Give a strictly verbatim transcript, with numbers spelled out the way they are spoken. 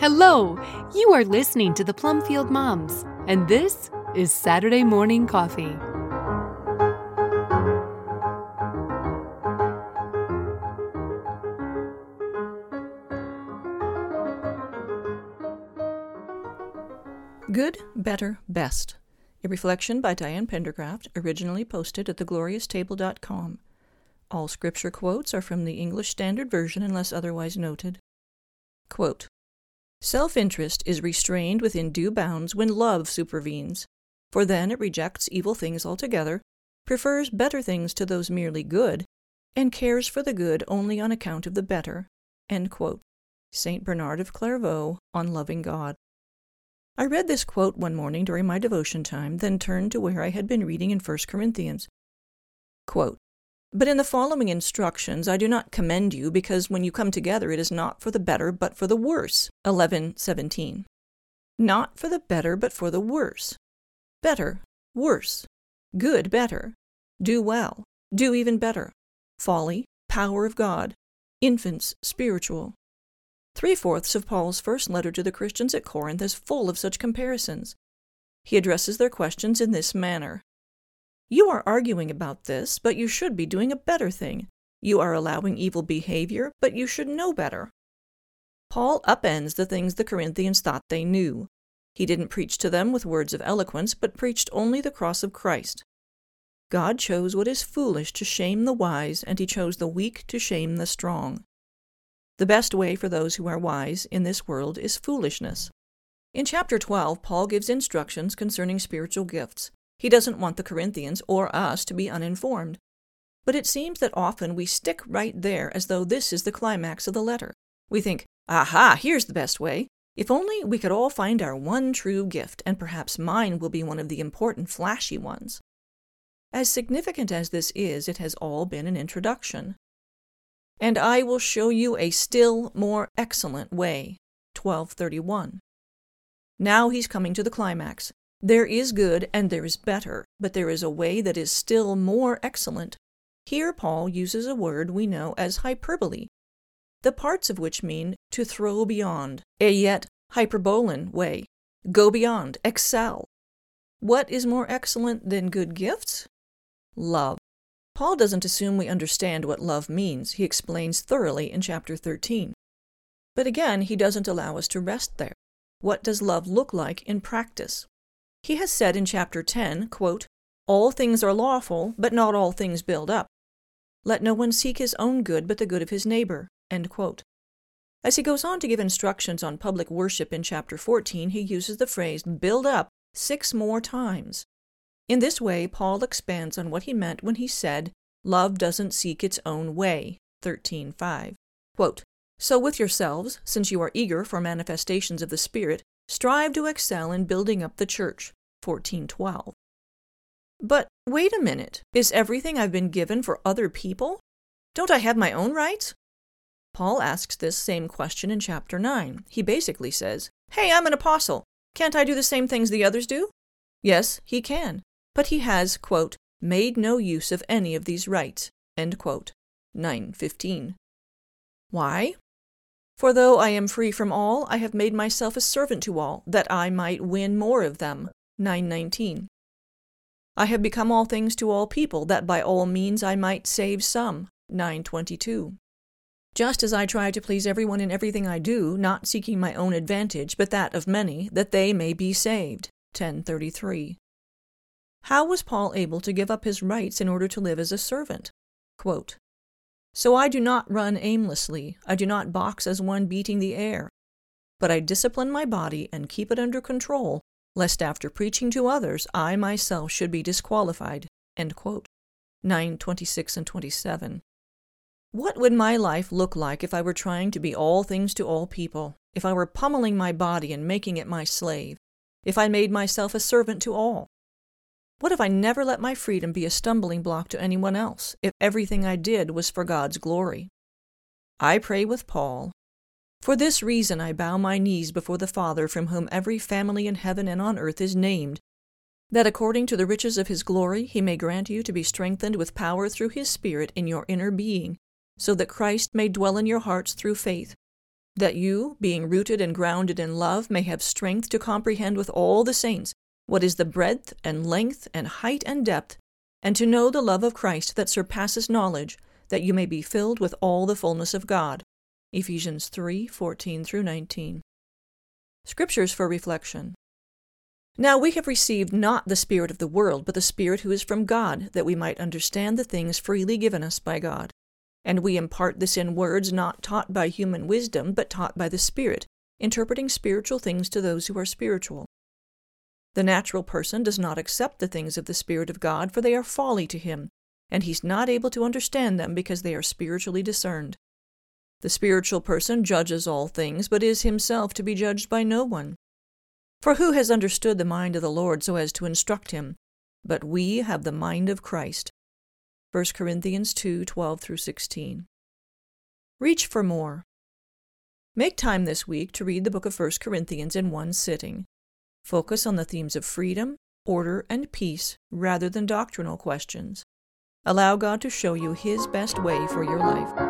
Hello! You are listening to the Plumfield Moms, and this is Saturday Morning Coffee. Good, Better, Best. A reflection by Diane Pendergraft, originally posted at the glorious table dot com. All scripture quotes are from the English Standard Version unless otherwise noted. Quote, self-interest is restrained within due bounds when love supervenes, for then it rejects evil things altogether, prefers better things to those merely good, and cares for the good only on account of the better. End quote. St Bernard of Clairvaux, On Loving God. I read this quote one morning during my devotion time, then turned to where I had been reading in First Corinthians. Quote, but in the following instructions I do not commend you, because when you come together it is not for the better but for the worse. eleven seventeen. Not for the better but for the worse. Better, worse. Good, better. Do well. Do even better. Folly, power of God. Infants, spiritual. Three-fourths of Paul's first letter to the Christians at Corinth is full of such comparisons. He addresses their questions in this manner. You are arguing about this, but you should be doing a better thing. You are allowing evil behavior, but you should know better. Paul upends the things the Corinthians thought they knew. He didn't preach to them with words of eloquence, but preached only the cross of Christ. God chose what is foolish to shame the wise, and he chose the weak to shame the strong. The best way for those who are wise in this world is foolishness. In chapter twelve, Paul gives instructions concerning spiritual gifts. He doesn't want the Corinthians or us to be uninformed. But it seems that often we stick right there as though this is the climax of the letter. We think, aha, here's the best way. If only we could all find our one true gift, and perhaps mine will be one of the important flashy ones. As significant as this is, it has all been an introduction. And I will show you a still more excellent way. twelve thirty-one. Now he's coming to the climax. There is good and there is better, but there is a way that is still more excellent. Here Paul uses a word we know as hyperbole, the parts of which mean to throw beyond, a yet hyperbolan way, go beyond, excel. What is more excellent than good gifts? Love. Paul doesn't assume we understand what love means. He explains thoroughly in chapter thirteen. But again, he doesn't allow us to rest there. What does love look like in practice? He has said in chapter ten, quote, all things are lawful, but not all things build up. Let no one seek his own good, but the good of his neighbor, end quote. As he goes on to give instructions on public worship in chapter fourteen, he uses the phrase build up six more times. In this way, Paul expands on what he meant when he said, love doesn't seek its own way, thirteen five. Quote, so with yourselves, since you are eager for manifestations of the Spirit, strive to excel in building up the church, fourteen twelve. But wait a minute, is everything I've been given for other people? Don't I have my own rights? Paul asks this same question in chapter nine. He basically says, hey, I'm an apostle. Can't I do the same things the others do? Yes, he can, but he has, quote, made no use of any of these rights, end quote, nine fifteen. Why? For though I am free from all, I have made myself a servant to all, that I might win more of them. nine nineteen. I have become all things to all people, that by all means I might save some. nine twenty-two. Just as I try to please everyone in everything I do, not seeking my own advantage, but that of many, that they may be saved. ten thirty-three. How was Paul able to give up his rights in order to live as a servant? Quote, so I do not run aimlessly, I do not box as one beating the air, but I discipline my body and keep it under control, lest after preaching to others I myself should be disqualified. End quote. nine twenty-six and twenty-seven. What would my life look like if I were trying to be all things to all people, if I were pummeling my body and making it my slave, if I made myself a servant to all? What if I never let my freedom be a stumbling block to anyone else, if everything I did was for God's glory? I pray with Paul, for this reason I bow my knees before the Father, from whom every family in heaven and on earth is named, that according to the riches of his glory he may grant you to be strengthened with power through his Spirit in your inner being, so that Christ may dwell in your hearts through faith, that you, being rooted and grounded in love, may have strength to comprehend with all the saints what is the breadth and length and height and depth, and to know the love of Christ that surpasses knowledge, that you may be filled with all the fullness of God. Ephesians three fourteen through nineteen. Scriptures for Reflection. Now we have received not the Spirit of the world, but the Spirit who is from God, that we might understand the things freely given us by God. And we impart this in words not taught by human wisdom, but taught by the Spirit, interpreting spiritual things to those who are spiritual. The natural person does not accept the things of the Spirit of God, for they are folly to him, and he's not able to understand them because they are spiritually discerned. The spiritual person judges all things, but is himself to be judged by no one. For who has understood the mind of the Lord so as to instruct him? But we have the mind of Christ. First Corinthians two twelve through sixteen. Reach for more. Make time this week to read the book of First Corinthians in one sitting. Focus on the themes of freedom, order, and peace rather than doctrinal questions. Allow God to show you His best way for your life.